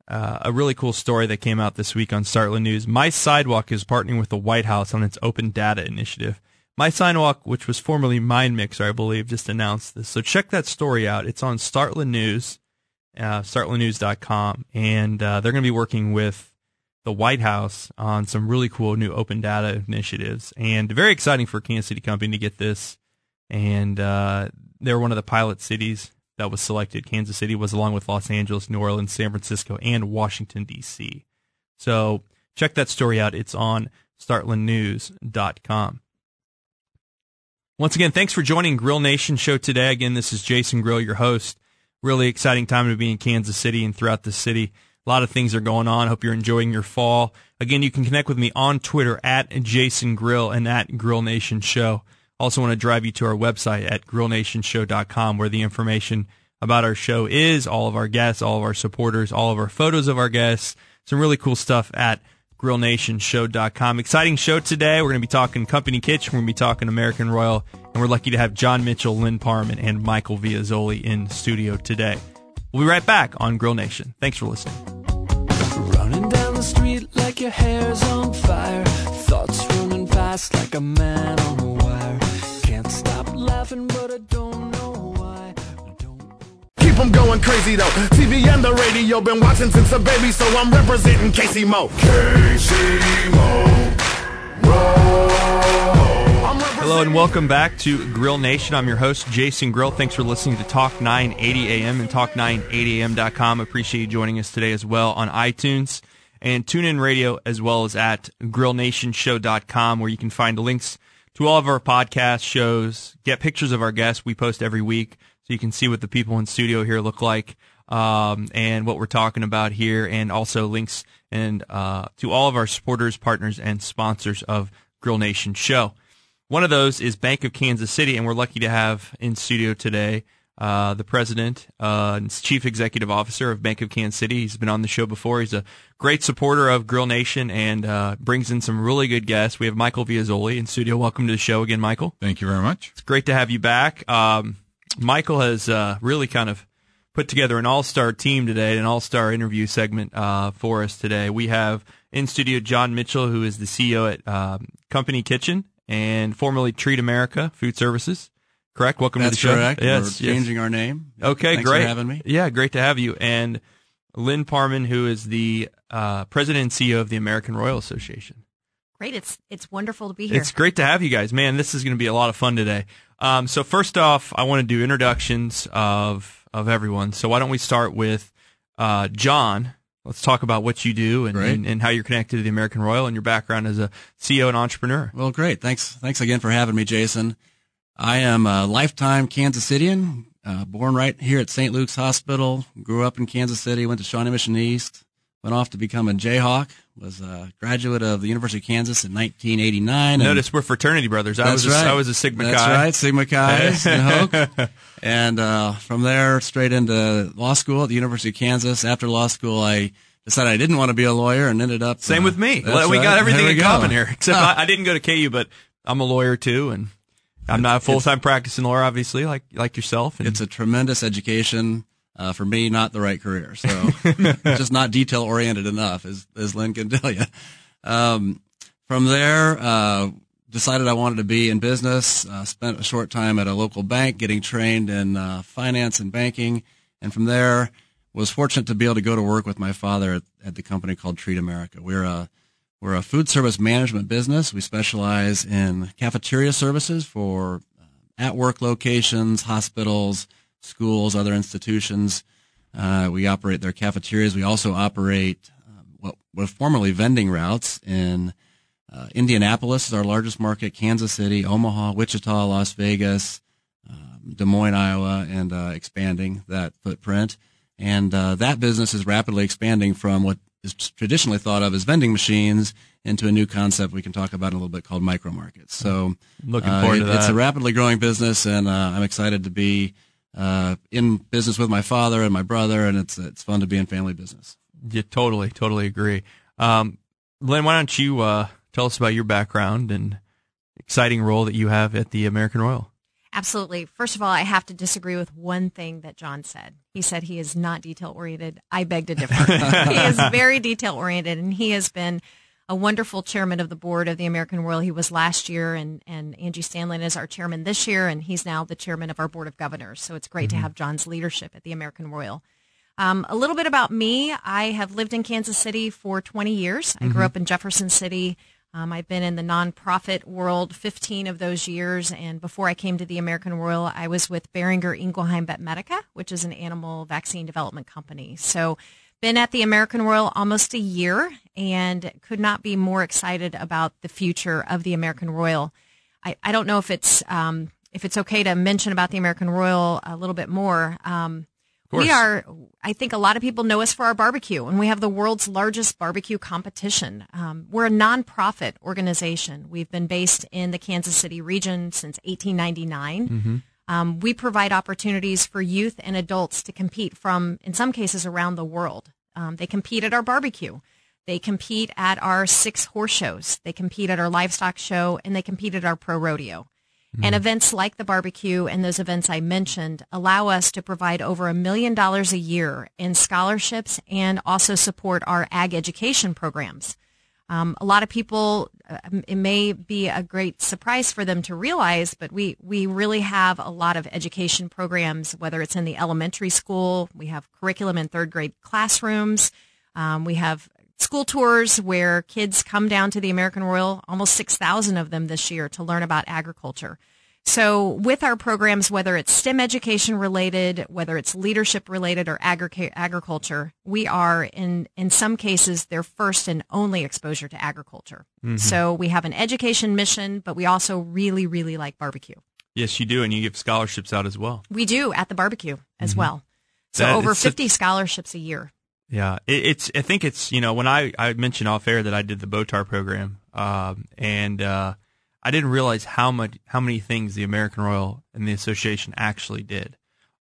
a really cool story that came out this week on Startland News. My Sidewalk is partnering with the White House on its open data initiative. My Sidewalk, which was formerly MindMixer, I believe, just announced this. So check that story out. It's on Startland News, startlandnews.com, and they're going to be working with the White House on some really cool new open data initiatives. And very exciting for Kansas City Company to get this. And they're one of the pilot cities that was selected. Kansas City was, along with Los Angeles, New Orleans, San Francisco, and Washington, D.C. So check that story out. It's on startlandnews.com. Once again, thanks for joining Grill Nation Show today. Again, this is Jason Grill, your host. Really exciting time to be in Kansas City and throughout the city. A lot of things are going on. Hope you're enjoying your fall. Again, you can connect with me on Twitter at Jason Grill and at Grill Nation Show. Also want to drive you to our website at GrillNationShow.com, where the information about our show is, all of our guests, all of our supporters, all of our photos of our guests, some really cool stuff at GrillNationShow.com. Exciting show today. We're going to be talking Company Kitchen. We're going to be talking American Royal. And we're lucky to have John Mitchell, Lynn Parman, and Michael Vizzoli in studio today. We'll be right back on Grill Nation. Thanks for listening. Running down the street like your hair's on fire. Thoughts running past like a man on a wire. Can't stop laughing, but I don't know why. Keep them going crazy, though. TV and the radio, been watching since a baby, so I'm representing KC Mo. KC Mo. Hello and welcome back to Grill Nation. I'm your host, Jason Grill. Thanks for listening to Talk 980 AM and Talk980AM.com. Appreciate you joining us today as well on iTunes and TuneIn Radio, as well as at GrillNationShow.com, where you can find links to all of our podcast shows, get pictures of our guests we post every week, so you can see what the people in studio here look like. and what we're talking about here, and also links and to all of our supporters, partners, and sponsors of Grill Nation Show. One of those is Bank of Kansas City, and we're lucky to have in studio today the president and chief executive officer of Bank of Kansas City. He's been on the show before. He's a great supporter of Grill Nation and brings in some really good guests. We have Michael Vizzoli in studio. Welcome to the show again, Michael. Thank you very much. It's great to have you back. Michael has really kind of put together an all-star team today, an all-star interview segment for us today. We have in studio John Mitchell, who is the CEO at Company Kitchen and formerly Treat America Food Services. Correct? Welcome to the show. That's correct. Yes, we're changing our name. Okay, thanks great. Thanks for having me. Yeah, great to have you. And Lynn Parman, who is the president and CEO of the American Royal Association. Great. It's wonderful to be here. It's great to have you guys. Man, this is going to be a lot of fun today. So first off, I want to do introductions of everyone. So why don't we start with John. Let's talk about what you do and how you're connected to the American Royal and your background as a CEO and entrepreneur. Well, great. Thanks again for having me, Jason. I am a lifetime Kansas Citian, born right here at St. Luke's Hospital, grew up in Kansas City, went to Shawnee Mission East, went off to become a Jayhawk, was a graduate of the University of Kansas in 1989. Notice we're fraternity brothers. I was a Sigma Chi. That's right, Sigma Chi's in Hoke. And from there, straight into law school at the University of Kansas. After law school, I decided I didn't want to be a lawyer and ended up... Same with me. Well, we got everything in common here, except I didn't go to KU, but I'm a lawyer too, and... I'm not a full-time practicing lawyer, obviously, like yourself. And it's a tremendous education. For me, not the right career. So just not detail-oriented enough, as Lynn can tell you. From there, decided I wanted to be in business, spent a short time at a local bank getting trained in finance and banking. And from there, was fortunate to be able to go to work with my father at the company called Treat America. We're a food service management business. We specialize in cafeteria services for at-work locations, hospitals, schools, other institutions. We operate their cafeterias. We also operate what were formerly vending routes in Indianapolis is our largest market, Kansas City, Omaha, Wichita, Las Vegas, Des Moines, Iowa, and expanding that footprint. And that business is rapidly expanding from what is traditionally thought of as vending machines into a new concept we can talk about in a little bit called micro markets. So looking forward to that. It's a rapidly growing business, and I'm excited to be in business with my father and my brother, and it's fun to be in family business. Yeah, totally agree. Lynn, why don't you tell us about your background and exciting role that you have at the American Royal? Absolutely. First of all, I have to disagree with one thing that John said. He said he is not detail-oriented. I beg to differ. He is very detail-oriented, and he has been a wonderful chairman of the board of the American Royal. He was last year, and Angie Stanley is our chairman this year, and he's now the chairman of our board of governors. So it's great to have John's leadership at the American Royal. A little bit about me. I have lived in Kansas City for 20 years. I grew up in Jefferson City. I've been in the nonprofit world 15 of those years, and before I came to the American Royal, I was with Boehringer Ingelheim Vetmedica, which is an animal vaccine development company. So been at the American Royal almost a year and could not be more excited about the future of the American Royal. I don't know if it's okay to mention about the American Royal a little bit more. I think a lot of people know us for our barbecue, and we have the world's largest barbecue competition. We're a nonprofit organization. We've been based in the Kansas City region since 1899. We provide opportunities for youth and adults to compete from, in some cases, around the world. They compete at our barbecue. They compete at our 6 horse shows. They compete at our livestock show, and they compete at our pro rodeo. And events like the barbecue and those events I mentioned allow us to provide over $1 million a year in scholarships and also support our ag education programs. A lot of people, it may be a great surprise for them to realize, but we really have a lot of education programs, whether it's in the elementary school, we have curriculum in third grade classrooms, we have school tours where kids come down to the American Royal, almost 6,000 of them this year, to learn about agriculture. So with our programs, whether it's STEM education related, whether it's leadership related or agriculture, we are in some cases their first and only exposure to agriculture. So we have an education mission, but we also really, really like barbecue. Yes, you do. And you give scholarships out as well. We do at the barbecue as well. So that, over 50 scholarships a year. Yeah, it's. I think it's, you know, when I mentioned off air that I did the Botar program, and I didn't realize how many things the American Royal and the association actually did.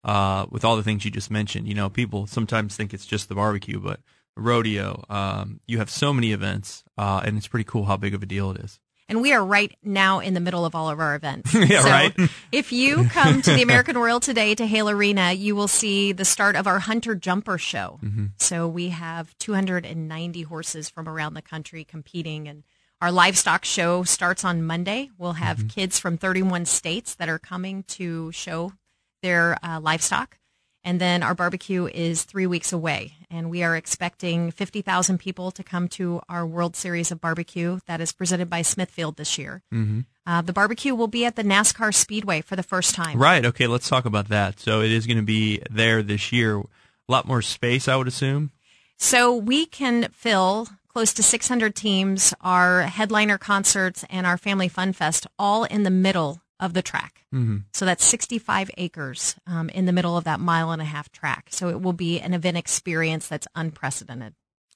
With all the things you just mentioned, you know, people sometimes think it's just the barbecue, but rodeo. You have so many events, and it's pretty cool how big of a deal it is. And we are right now in the middle of all of our events. Yeah, so right? If you come to the American Royal today to Hale Arena, you will see the start of our Hunter Jumper Show. Mm-hmm. So we have 290 horses from around the country competing. And our livestock show starts on Monday. We'll have mm-hmm. kids from 31 states that are coming to show their livestock. And then our barbecue is 3 weeks away, and we are expecting 50,000 people to come to our World Series of Barbecue that is presented by Smithfield this year. Mm-hmm. The barbecue will be at the NASCAR Speedway for the first time. Right. Okay, let's talk about that. So it is going to be there this year. A lot more space, I would assume. So we can fill close to 600 teams, our headliner concerts, and our Family Fun Fest all in the middle of the track. Mm-hmm. So that's 65 acres in the middle of that mile and a half track. So it will be an event experience that's unprecedented.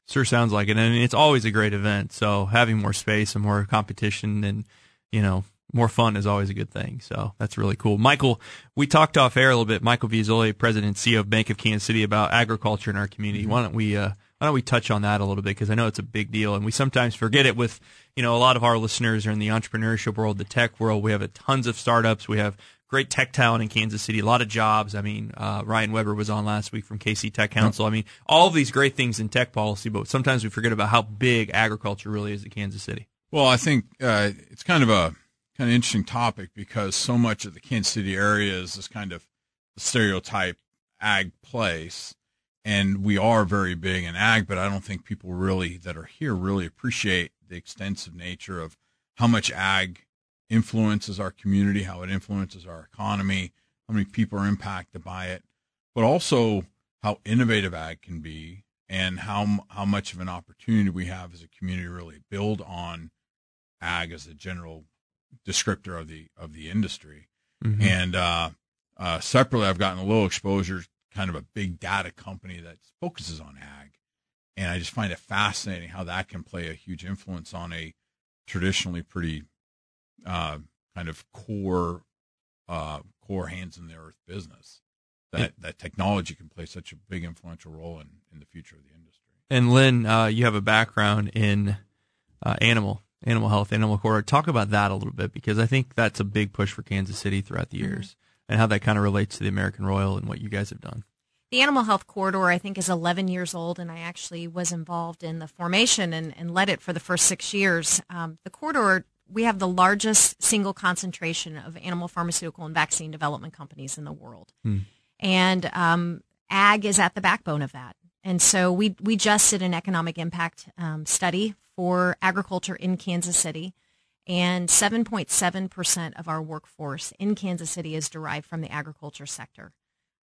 Sure sounds like it. And it's always a great event. So having more space and more competition and, you know, more fun is always a good thing. So that's really cool. Michael, we talked off air a little bit. Michael Vizzoli, President and CEO of Bank of Kansas City, about agriculture in our community. Mm-hmm. Why don't we touch on that a little bit, because I know it's a big deal, and we sometimes forget it with, you know, a lot of our listeners are in the entrepreneurship world, the tech world. We have tons of startups. We have great tech talent in Kansas City, a lot of jobs. I mean, Ryan Weber was on last week from KC Tech Council. I mean, all of these great things in tech policy, but sometimes we forget about how big agriculture really is in Kansas City. Well, I think it's kind of interesting topic, because so much of the Kansas City area is this kind of stereotype ag place. And we are very big in ag, but I don't think people really that are here really appreciate the extensive nature of how much ag influences our community, how it influences our economy, how many people are impacted by it, but also how innovative ag can be and how much of an opportunity we have as a community to really build on ag as a general descriptor of the industry. Mm-hmm. And separately, I've gotten a little exposure kind of a big data company that focuses on ag. And I just find it fascinating how that can play a huge influence on a traditionally pretty kind of core hands in the earth business, that technology can play such a big influential role in the future of the industry. And Lynn, you have a background in animal health, animal corridor. Talk about that a little bit, because I think that's a big push for Kansas City throughout the years. Mm-hmm. And how that kind of relates to the American Royal and what you guys have done. The Animal Health Corridor, I think, is 11 years old, and I actually was involved in the formation and led it for the first 6 years. The corridor, we have the largest single concentration of animal pharmaceutical and vaccine development companies in the world. Hmm. And ag is at the backbone of that. And so we just did an economic impact study for agriculture in Kansas City. And 7.7% of our workforce in Kansas City is derived from the agriculture sector.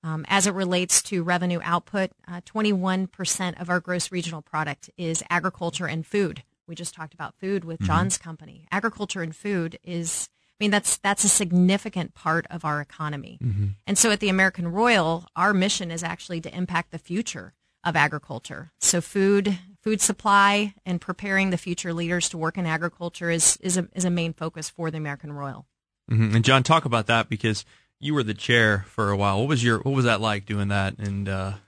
As it relates to revenue output, 21% of our gross regional product is agriculture and food. We just talked about food with John's mm-hmm. company. Agriculture and food is, I mean, that's a significant part of our economy. Mm-hmm. And so at the American Royal, our mission is actually to impact the future of agriculture. So food supply and preparing the future leaders to work in agriculture is a main focus for the American Royal. Mm-hmm. And John, talk about that, because you were the chair for a while. What was that like doing that? And now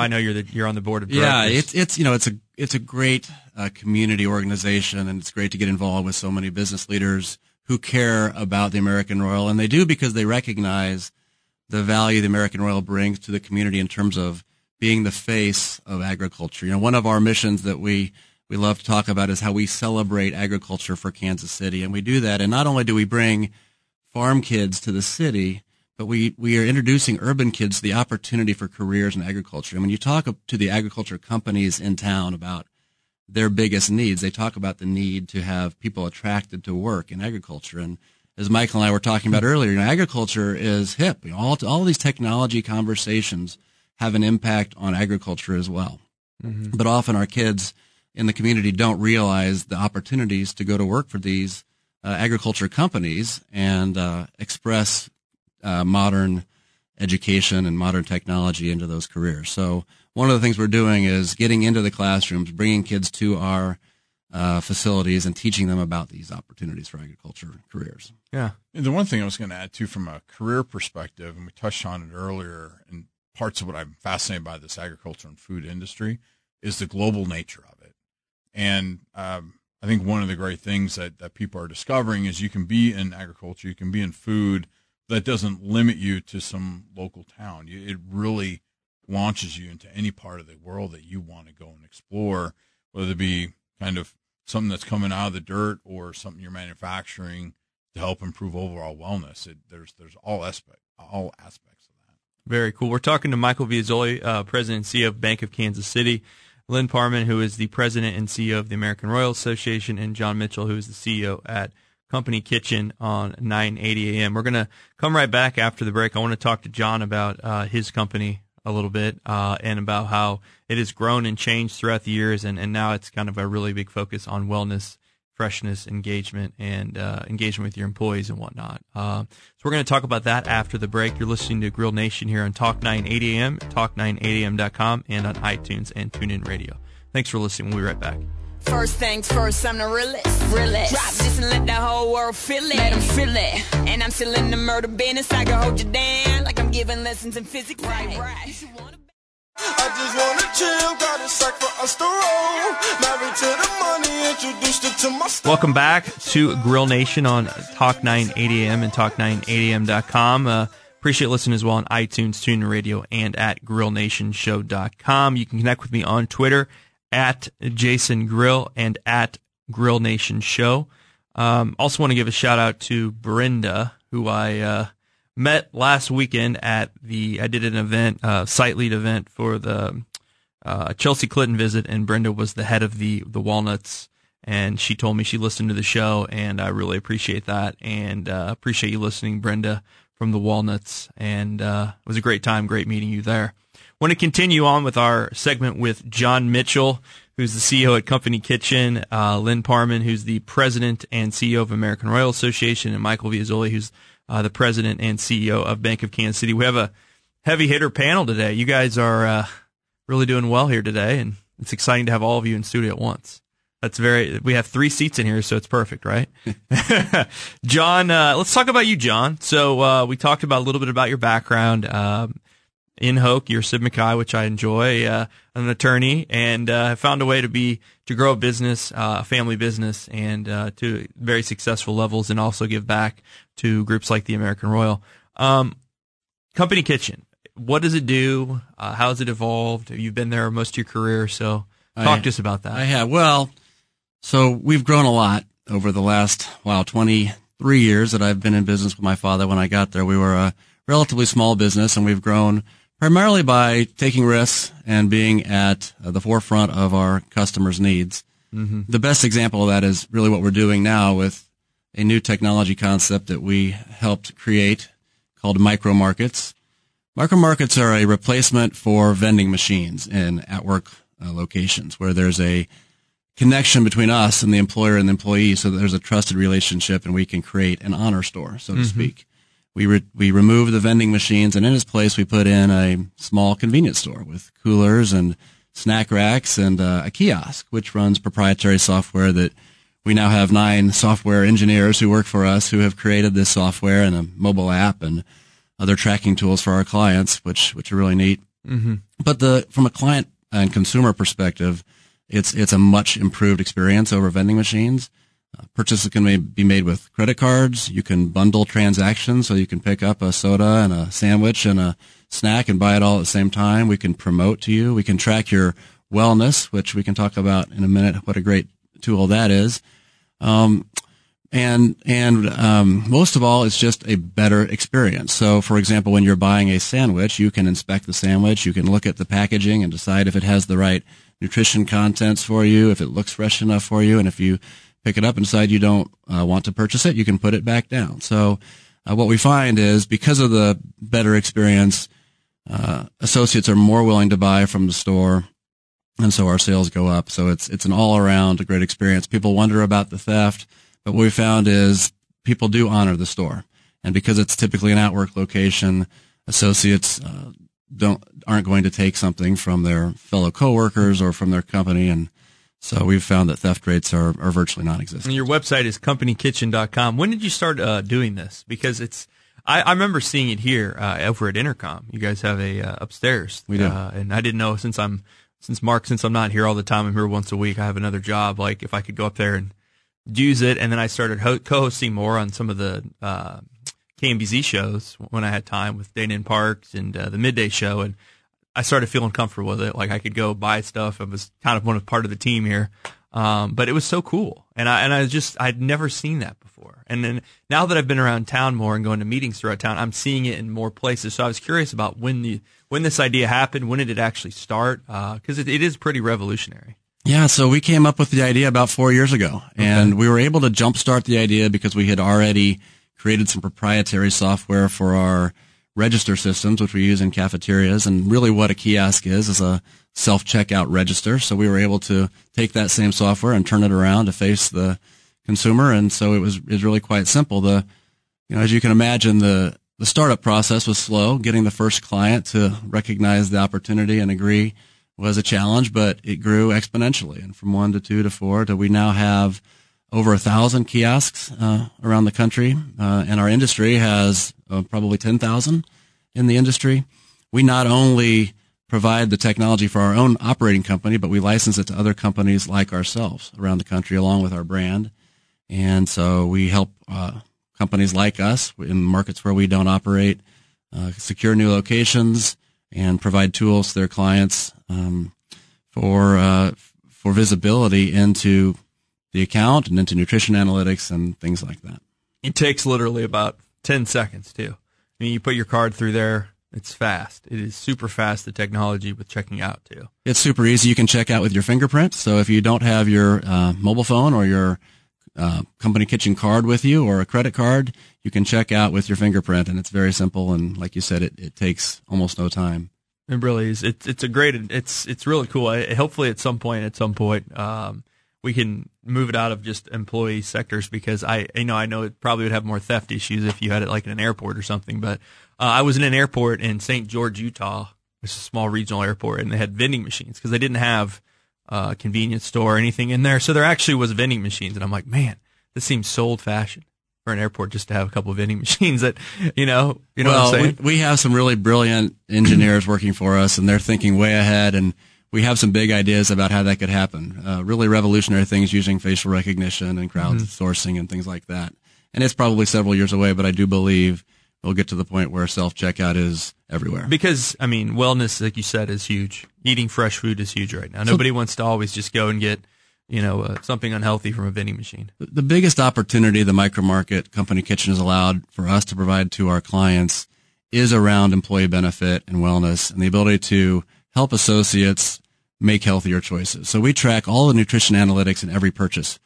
I know you're on the board of directors. Yeah, it's a great community organization, and it's great to get involved with so many business leaders who care about the American Royal, and they do because they recognize the value the American Royal brings to the community in terms of being the face of agriculture. You know, one of our missions that we love to talk about is how we celebrate agriculture for Kansas City. And we do that. And not only do we bring farm kids to the city, but we are introducing urban kids to the opportunity for careers in agriculture. And when you talk to the agriculture companies in town about their biggest needs, they talk about the need to have people attracted to work in agriculture. And as Michael and I were talking about earlier, you know, agriculture is hip. You know, all these technology conversations have an impact on agriculture as well. Mm-hmm. But often our kids in the community don't realize the opportunities to go to work for these agriculture companies and express modern education and modern technology into those careers. So one of the things we're doing is getting into the classrooms, bringing kids to our facilities and teaching them about these opportunities for agriculture careers. Yeah. And the one thing I was going to add, too, from a career perspective, and we touched on it earlier, and parts of what I'm fascinated by this agriculture and food industry is the global nature of it. And I think one of the great things that people are discovering is you can be in agriculture, you can be in food. That doesn't limit you to some local town. It really launches you into any part of the world that you want to go and explore, whether it be kind of something that's coming out of the dirt or something you're manufacturing to help improve overall wellness. There's all aspects of that. Very cool. We're talking to Michael Vizzoli, President and CEO of Bank of Kansas City, Lynn Parman, who is the President and CEO of the American Royal Association, and John Mitchell, who is the CEO at Company Kitchen on 980 AM. We're going to come right back after the break. I want to talk to John about his company a little bit and about how it has grown and changed throughout the years, and now it's kind of a really big focus on wellness, freshness, engagement, and engagement with your employees and whatnot. So we're going to talk about that after the break. You're listening to Grill Nation here on Talk 980 AM, Talk980AM.com, and on iTunes and TuneIn Radio. Thanks for listening. We'll be right back. First things first, I'm the realest. Drop this and let the whole world feel it. Let them feel it. And I'm still in the murder business. I can hold you down like I'm giving lessons in physics. Right. I just want to chill. Got a sack for us to roll. Married to the money. Introduced it to my stuff. Welcome back to Grill Nation on Talk 980 AM and Talk980AM.com. Appreciate listening as well on iTunes, TuneIn Radio, and at GrillNationShow.com. You can connect with me on Twitter at Jason Grill and at Grill Nation Show. Also want to give a shout out to Brenda, who I met last weekend at site lead event for the Chelsea Clinton visit, and Brenda was the head of the Walnuts, and she told me she listened to the show, and I really appreciate that, and appreciate you listening, Brenda, from the Walnuts, and it was a great time, great meeting you there. I want to continue on with our segment with John Mitchell, who's the CEO at Company Kitchen, Lynn Parman, who's the president and CEO of American Royal Association, and Michael Vizzoli, who's the president and CEO of Bank of Kansas City. We have a heavy hitter panel today. You guys are really doing well here today, and it's exciting to have all of you in studio at once. We have 3 seats in here, so it's perfect, right? John, let's talk about you, John. So we talked about a little bit about your background. In Hoke, you're Sib Mackay, which I enjoy, an attorney, and found a way to grow a business, a family business, and to very successful levels, and also give back to groups like the American Royal. Company Kitchen, what does it do? How has it evolved? You've been there most of your career, so talk to us about that. I have. Well, so we've grown a lot over the last, 23 years that I've been in business with my father. When I got there, we were a relatively small business, and we've grown primarily by taking risks and being at the forefront of our customers' needs. Mm-hmm. The best example of that is really what we're doing now with a new technology concept that we helped create called micro markets. Micro markets are a replacement for vending machines in at-work locations where there's a connection between us and the employer and the employee, so that there's a trusted relationship and we can create an honor store, so to mm-hmm. speak. We remove the vending machines, and in its place we put in a small convenience store with coolers and snack racks and a kiosk, which runs proprietary software that we now have 9 software engineers who work for us who have created this software and a mobile app and other tracking tools for our clients, which are really neat. Mm-hmm. But from a client and consumer perspective, it's a much improved experience over vending machines. Purchases can be made with credit cards. You can bundle transactions, so you can pick up a soda and a sandwich and a snack and buy it all at the same time. We can promote to you. We can track your wellness, which we can talk about in a minute, what a great tool that is. Most of all, it's just a better experience. So, for example, when you're buying a sandwich, you can inspect the sandwich. You can look at the packaging and decide if it has the right nutrition contents for you, if it looks fresh enough for you, and if you pick it up and decide you don't want to purchase it, you can put it back down. So what we find is because of the better experience, associates are more willing to buy from the store, and so our sales go up. So it's an all-around great experience. People wonder about the theft, but what we found is people do honor the store. And because it's typically an at-work location, associates aren't going to take something from their fellow coworkers or from their company, and so we've found that theft rates are virtually non-existent. And your website is Companykitchen.com. When did you start doing this? Because it's I remember seeing it here over at Intercom. You guys have a upstairs. We do. And I didn't know since I'm not here all the time, I'm here once a week. I have another job. Like if I could go up there and use it, and then I started co-hosting more on some of the KMBZ shows when I had time with Dana and Parks and the midday show, and I started feeling comfortable with it. Like I could go buy stuff. I was kind of part of the team here, but it was so cool. And I'd never seen that before. And then now that I've been around town more and going to meetings throughout town, I'm seeing it in more places. So I was curious about when this idea happened. When did it actually start? Because it is pretty revolutionary. Yeah. So we came up with the idea about 4 years ago, and we were able to jumpstart the idea because we had already created some proprietary software for our register systems, which we use in cafeterias, and really what a kiosk is a self-checkout register. So we were able to take that same software and turn it around to face the consumer, and so it was really quite simple. As you can imagine, the startup process was slow. Getting the first client to recognize the opportunity and agree was a challenge, but it grew exponentially, and from 1 to 2 to 4 to we now have over 1,000 kiosks around the country, and our industry has probably 10,000 in the industry. We not only provide the technology for our own operating company, but we license it to other companies like ourselves around the country along with our brand. And so we help companies like us in markets where we don't operate secure new locations and provide tools to their clients for visibility into the account and into nutrition analytics and things like that. It takes literally about 10 seconds too. I mean, you put your card through there, it's fast. It is super fast, the technology with checking out too. It's super easy. You can check out with your fingerprint. So if you don't have your mobile phone or your Company Kitchen card with you or a credit card, you can check out with your fingerprint, and it's very simple. And like you said, it takes almost no time. It really is. It's really cool. Hopefully at some point, we can move it out of just employee sectors, because I know it probably would have more theft issues if you had it like in an airport or something. But I was in an airport in St. George, Utah. It's a small regional airport, and they had vending machines because they didn't have a convenience store or anything in there. So there actually was vending machines, and I'm like, man, this seems so old-fashioned for an airport just to have a couple of vending machines that, you know what I'm saying? We have some really brilliant engineers working for us, and they're thinking way ahead, and we have some big ideas about how that could happen. Really revolutionary things using facial recognition and crowdsourcing and things like that. And it's probably several years away, but I do believe we'll get to the point where self-checkout is everywhere. Because, I mean, wellness, like you said, is huge. Eating fresh food is huge right now. Nobody wants to always just go and get, something unhealthy from a vending machine. The biggest opportunity the micromarket Company Kitchen has allowed for us to provide to our clients is around employee benefit and wellness and the ability to help associates make healthier choices. So we track all the nutrition analytics in every purchase.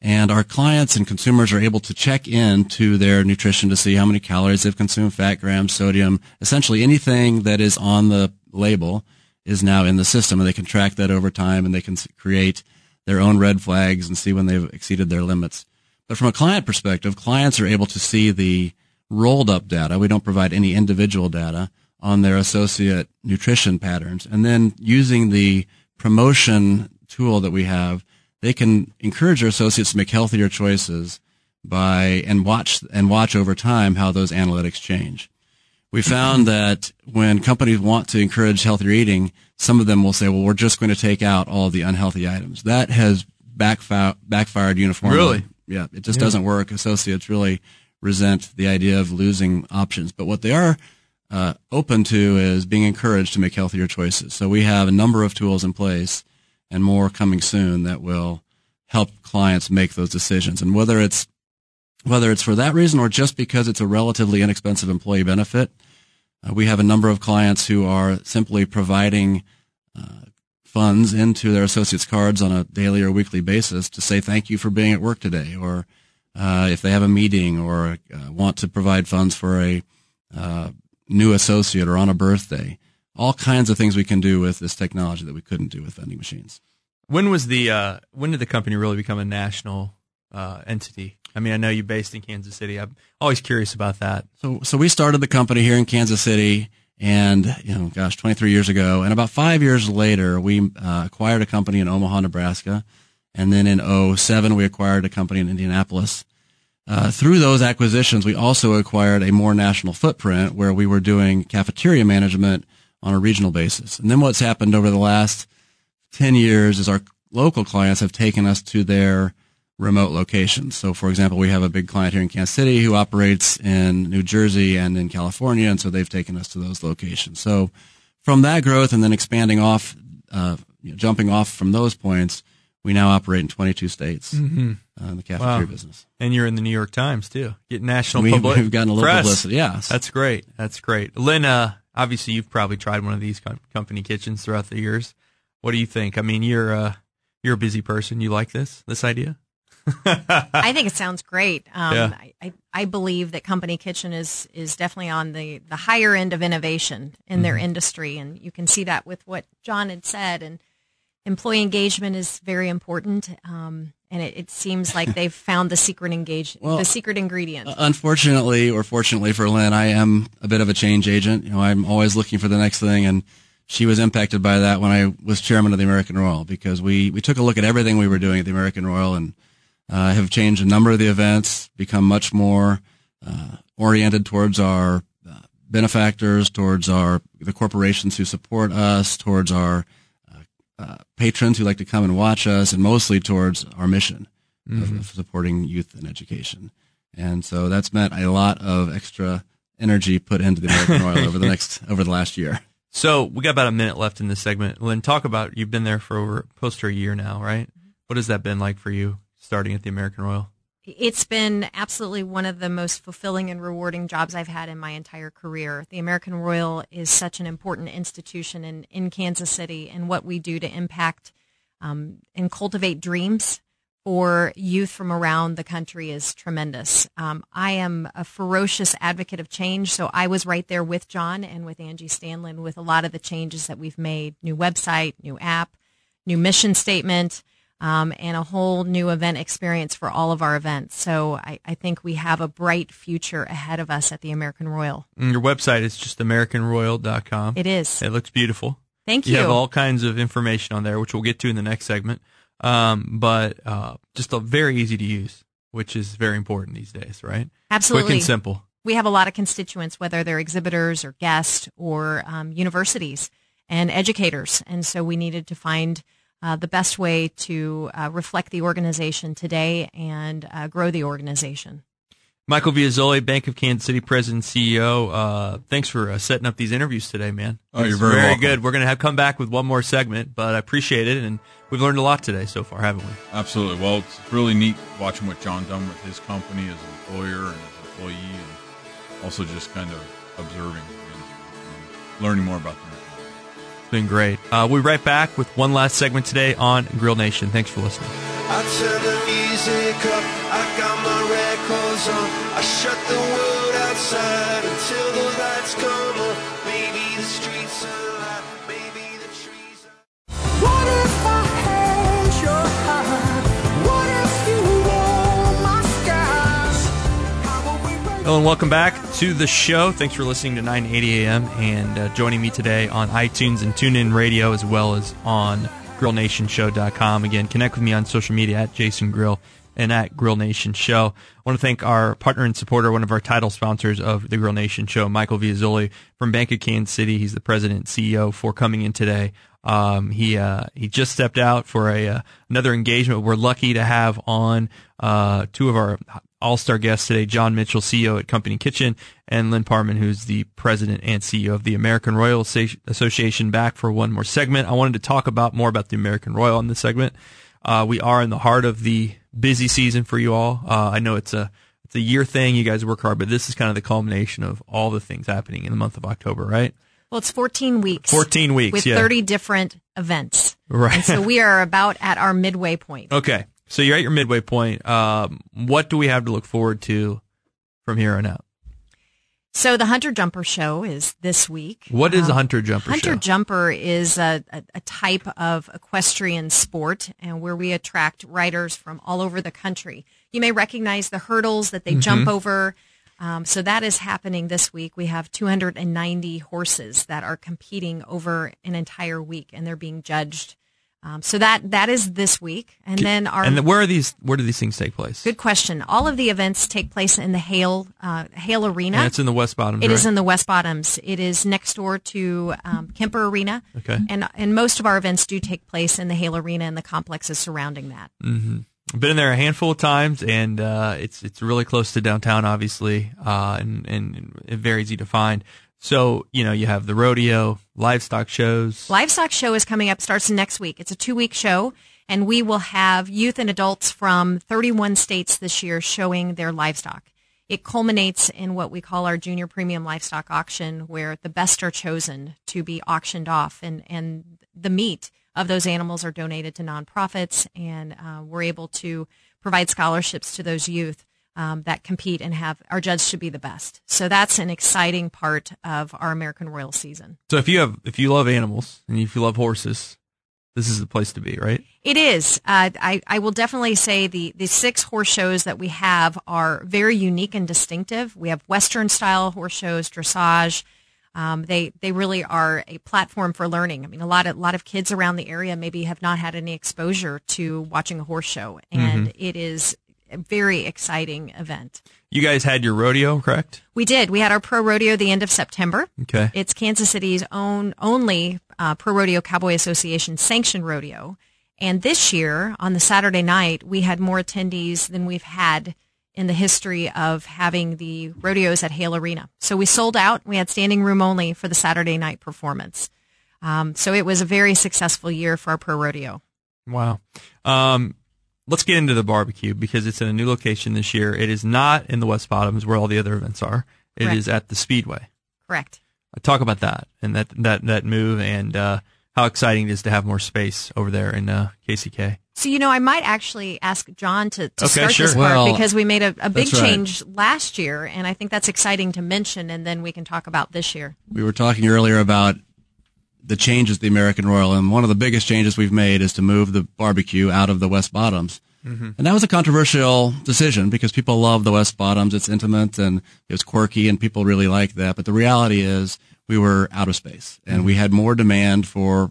And our clients and consumers are able to check in to their nutrition to see how many calories they've consumed, fat, grams, sodium. Essentially anything that is on the label is now in the system, and they can track that over time, and they can create their own red flags and see when they've exceeded their limits. But from a client perspective, clients are able to see the rolled up data. We don't provide any individual data on their associate nutrition patterns. And then using the promotion tool that we have, they can encourage their associates to make healthier choices and watch over time how those analytics change. We found that when companies want to encourage healthier eating, some of them will say, well, we're just going to take out all the unhealthy items. That has backfired uniformly. Really? Yeah. It just doesn't work. Associates really resent the idea of losing options. But what they are open to is being encouraged to make healthier choices. So we have a number of tools in place and more coming soon that will help clients make those decisions. And whether it's for that reason or just because it's a relatively inexpensive employee benefit, we have a number of clients who are simply providing funds into their associates' cards on a daily or weekly basis to say thank you for being at work today, or if they have a meeting or want to provide funds for a new associate or on a birthday. All kinds of things we can do with this technology that we couldn't do with vending machines. When did the company really become a national entity? I mean, I know you're based in Kansas City. I'm always curious about that. So we started the company here in Kansas City, and 23 years ago, and about 5 years later, we acquired a company in Omaha, Nebraska, and then in 2007 we acquired a company in Indianapolis. Through those acquisitions, we also acquired a more national footprint where we were doing cafeteria management on a regional basis. And then what's happened over the last 10 years is our local clients have taken us to their remote locations. So, for example, we have a big client here in Kansas City who operates in New Jersey and in California, and so they've taken us to those locations. So from that growth and then expanding off, jumping off from those points, we now operate in 22 states in the cafeteria business. And you're in the New York Times, too. Getting national publicity. We've gotten a little publicity, yes. That's great. That's great. Lynn, obviously you've probably tried one of these company kitchens throughout the years. What do you think? I mean, you're a busy person. You like this idea? I think it sounds great. Yeah. I believe that Company Kitchen is definitely on the higher end of innovation in their industry, and you can see that with what John had said, and employee engagement is very important, and it seems like they've found the secret ingredient. Unfortunately, or fortunately for Lynn, I am a bit of a change agent. I'm always looking for the next thing, and she was impacted by that when I was chairman of the American Royal, because we took a look at everything we were doing at the American Royal, and have changed a number of the events, become much more oriented towards our benefactors, towards the corporations who support us, towards our patrons who like to come and watch us, and mostly towards our mission of supporting youth and education. And so that's meant a lot of extra energy put into the American Royal over the last year. So we got about a minute left in this segment. Lynn, talk about, you've been there for close to a year now, right? What has that been like for you, starting at the American Royal? It's been absolutely one of the most fulfilling and rewarding jobs I've had in my entire career. The American Royal is such an important institution in Kansas City, and what we do to impact and cultivate dreams for youth from around the country is tremendous. I am a ferocious advocate of change, so I was right there with John and with Angie Stanley with a lot of the changes that we've made. New website, new app, new mission statement, and a whole new event experience for all of our events. So I think we have a bright future ahead of us at the American Royal. And your website is just AmericanRoyal.com. It is. It looks beautiful. Thank you. You have all kinds of information on there, which we'll get to in the next segment. But just very easy to use, which is very important these days, right? Absolutely. Quick and simple. We have a lot of constituents, whether they're exhibitors or guests or universities and educators. And so we needed to find the best way to reflect the organization today and grow the organization. Michael Vizzoli, Bank of Kansas City President and CEO, thanks for setting up these interviews today, man. Oh, you're very welcome. Good. We're going to come back with one more segment, but I appreciate it, and we've learned a lot today so far, haven't we? Absolutely. Well, it's really neat watching what John done with his company as an employer and as an employee, and also just kind of observing and learning more about them. Been great. We'll be right back with one last segment today on Grill Nation. Thanks for listening. I turn the music up, I got my records on, I shut the world outside until the lights come on. Maybe the streets are alive, maybe the trees are. What if I held your heart? What if you wore my skies? Hello and welcome back to the show. Thanks for listening to 980 AM and joining me today on iTunes and TuneIn Radio, as well as on GrillNationShow.com. Again, connect with me on social media at Jason Grill and at Grill Nation Show. I want to thank our partner and supporter, one of our title sponsors of the Grill Nation Show, Michael Vizzoli from Bank of Kansas City. He's the president and CEO, for coming in today. He just stepped out for another engagement. We're lucky to have on two of our all-star guests today, John Mitchell, CEO at Company Kitchen, and Lynn Parman, who's the president and CEO of the American Royal Association, back for one more segment. I wanted to talk more about the American Royal in this segment. We are in the heart of the busy season for you all. I know it's a year thing. You guys work hard, but this is kind of the culmination of all the things happening in the month of October, right? Well, it's 14 weeks. 14 weeks, with 30 different events. Right. And so we are about at our midway point. Okay. So you're at your midway point. What do we have to look forward to from here on out? So the Hunter Jumper Show is this week. What is a Hunter Jumper Show? Hunter Jumper is a type of equestrian sport, and where we attract riders from all over the country. You may recognize the hurdles that they jump over. So that is happening this week. We have 290 horses that are competing over an entire week, and they're being judged. So that is this week. And then where do these things take place? Good question. All of the events take place in the Hale Arena. And it's in the West Bottoms. It is in the West Bottoms. It is next door to Kemper Arena. Okay. And most of our events do take place in the Hale Arena and the complexes surrounding that. Mm-hmm. I've been there a handful of times, and it's really close to downtown, obviously, and very easy to find. So, you know, you have the rodeo, livestock shows. Livestock show is coming up, starts next week. It's a 2-week show, and we will have youth and adults from 31 states this year showing their livestock. It culminates in what we call our Junior Premium Livestock Auction, where the best are chosen to be auctioned off, and the meat of those animals are donated to nonprofits, and we're able to provide scholarships to those youth that compete and are judged to be the best. So that's an exciting part of our American Royal season. So if you love animals and if you love horses, this is the place to be, right? It is. I will definitely say the 6 horse shows that we have are very unique and distinctive. We have Western-style horse shows, dressage. They really are a platform for learning. I mean, a lot of kids around the area maybe have not had any exposure to watching a horse show, and it is a very exciting event. You guys had your rodeo, correct? We did. We had our pro rodeo the end of September. Okay. It's Kansas City's only Pro Rodeo Cowboy Association sanctioned rodeo. And this year, on the Saturday night, we had more attendees than we've had in the history of having the rodeos at Hale Arena. So we sold out. We had standing room only for the Saturday night performance. So it was a very successful year for our pro rodeo. Wow. Let's get into the barbecue, because it's in a new location this year. It is not in the West Bottoms where all the other events are. It Correct. Is at the Speedway. Correct. Talk about that and that move, and how exciting it is to have more space over there in KCK. So, you know, I might actually ask John to start this part, because we made a big change last year, and I think that's exciting to mention, and then we can talk about this year. We were talking earlier about the changes to the American Royal, and one of the biggest changes we've made is to move the barbecue out of the West Bottoms. Mm-hmm. And that was a controversial decision, because people love the West Bottoms. It's intimate, and it was quirky, and people really like that. But the reality is we were out of space, and we had more demand for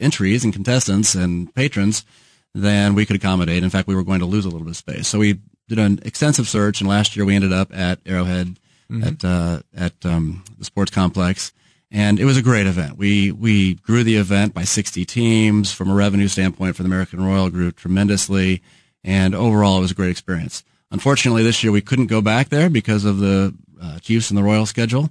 entries and contestants and patrons than we could accommodate. In fact, we were going to lose a little bit of space. So we did an extensive search, and last year we ended up at Arrowhead at the sports complex. And it was a great event. We grew the event by 60 teams. From a revenue standpoint for the American Royal, grew tremendously, and overall it was a great experience. Unfortunately, this year we couldn't go back there because of the Chiefs and the Royal schedule,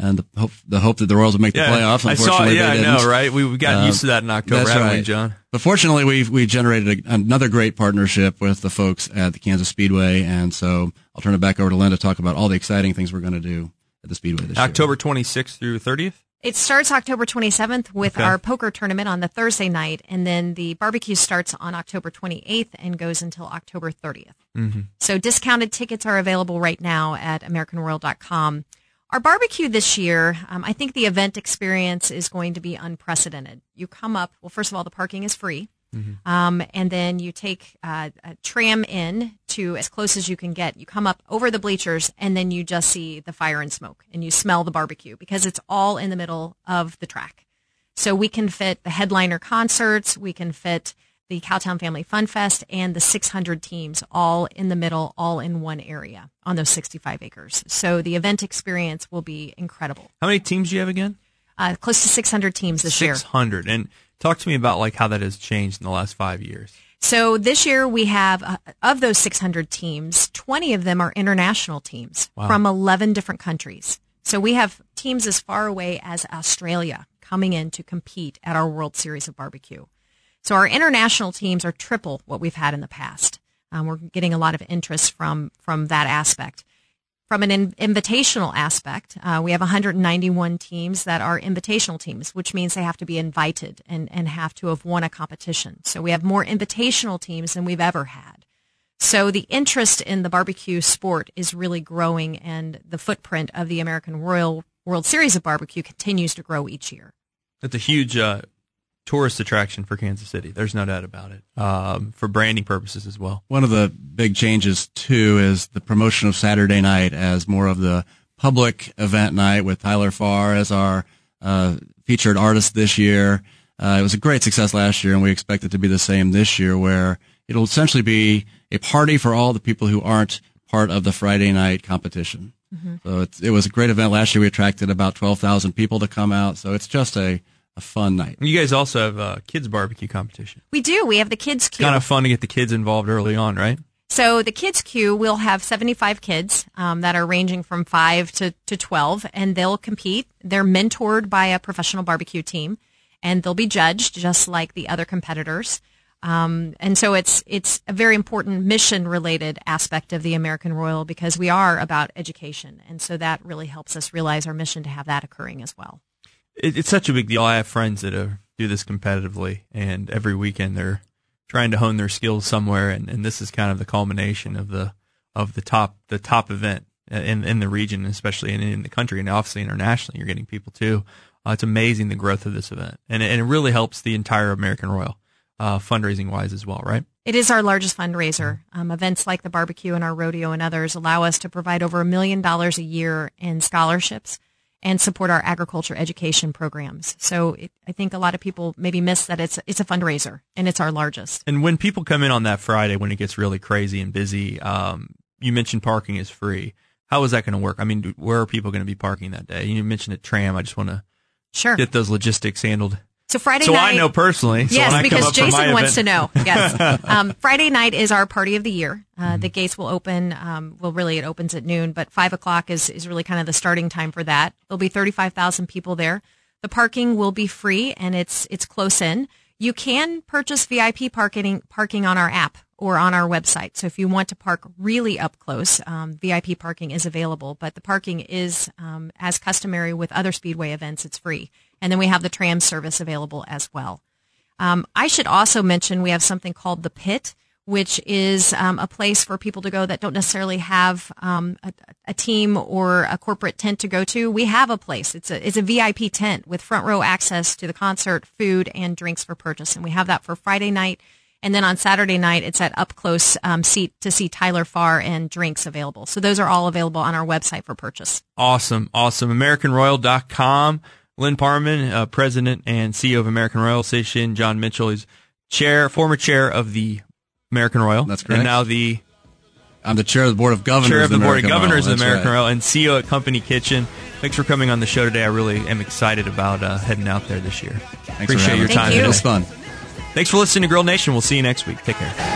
and the hope that the Royals would make the playoffs. Unfortunately, they didn't. I know, right? We got used to that in October, haven't we, John? But fortunately, we generated another great partnership with the folks at the Kansas Speedway, and so I'll turn it back over to Lynn to talk about all the exciting things we're going to do at the Speedway this year. October 26th through 30th? It starts October 27th with our poker tournament on the Thursday night, and then the barbecue starts on October 28th and goes until October 30th. Mm-hmm. So discounted tickets are available right now at AmericanRoyal.com. Our barbecue this year, I think the event experience is going to be unprecedented. You come up, well, first of all, the parking is free, and then you take a tram in to as close as you can get. You come up over the bleachers, and then you just see the fire and smoke, and you smell the barbecue, because it's all in the middle of the track. So we can fit the headliner concerts, we can fit the Cowtown Family Fun Fest, and the 600 teams all in the middle, all in one area on those 65 acres. So the event experience will be incredible. How many teams do you have again? Close to 600 teams this year. 600. And talk to me about like how that has changed in the last 5 years. So this year we have, of those 600 teams, 20 of them are international teams from 11 different countries. So we have teams as far away as Australia coming in to compete at our World Series of Barbecue. So our international teams are triple what we've had in the past. We're getting a lot of interest from that aspect. From an invitational aspect, we have 191 teams that are invitational teams, which means they have to be invited and have to have won a competition. So we have more invitational teams than we've ever had. So the interest in the barbecue sport is really growing, and the footprint of the American Royal World Series of Barbecue continues to grow each year. That's a huge tourist attraction for Kansas City. There's no doubt about it, for branding purposes as well. One of the big changes, too, is the promotion of Saturday night as more of the public event night with Tyler Farr as our featured artist this year. It was a great success last year, and we expect it to be the same this year, where it'll essentially be a party for all the people who aren't part of the Friday night competition. Mm-hmm. So it was a great event last year. We attracted about 12,000 people to come out, so it's just a fun night. You guys also have a kids barbecue competition. We do. We have the kids queue. It's kind of fun to get the kids involved early on, right? So the kids queue will have 75 kids that are ranging from 5 to 12, and they'll compete. They're mentored by a professional barbecue team, and they'll be judged just like the other competitors. And so it's a very important mission-related aspect of the American Royal, because we are about education, and so that really helps us realize our mission to have that occurring as well. It's such a big deal. I have friends that do this competitively, and every weekend they're trying to hone their skills somewhere, and this is kind of the culmination of the top event in the region, especially in the country, and obviously internationally you're getting people too. It's amazing the growth of this event, and it really helps the entire American Royal, fundraising-wise as well, right? It is our largest fundraiser. Events like the barbecue and our rodeo and others allow us to provide over $1 million a year in scholarships and support our agriculture education programs. So I think a lot of people maybe miss that it's a fundraiser, and it's our largest. And when people come in on that Friday when it gets really crazy and busy, you mentioned parking is free. How is that going to work? I mean, where are people going to be parking that day? You mentioned a tram. I just want to get those logistics handled. So Friday night. I know personally. Yes, so because Jason wants event. To know. Yes. Friday night is our party of the year. The gates will open. It opens at noon, but 5 o'clock is really kind of the starting time for that. There'll be 35,000 people there. The parking will be free, and it's close in. You can purchase VIP parking on our app or on our website. So if you want to park really up close, VIP parking is available, but the parking is, as customary with other Speedway events, it's free. And then we have the tram service available as well. I should also mention we have something called The Pit, which is a place for people to go that don't necessarily have a team or a corporate tent to go to. We have a place. It's a VIP tent with front row access to the concert, food, and drinks for purchase. And we have that for Friday night. And then on Saturday night, it's at up close seat to see Tyler Farr, and drinks available. So those are all available on our website for purchase. Awesome. AmericanRoyal.com. Lynn Parman, president and CEO of American Royal Station. John Mitchell is former chair of the American Royal. That's correct. And now I'm the chair of the board of governors. Chair of the board of governors of the American Royal, and CEO at Company Kitchen. Thanks for coming on the show today. I really am excited about heading out there this year. Appreciate your time. It was fun. Thanks for listening to Grill Nation. We'll see you next week. Take care.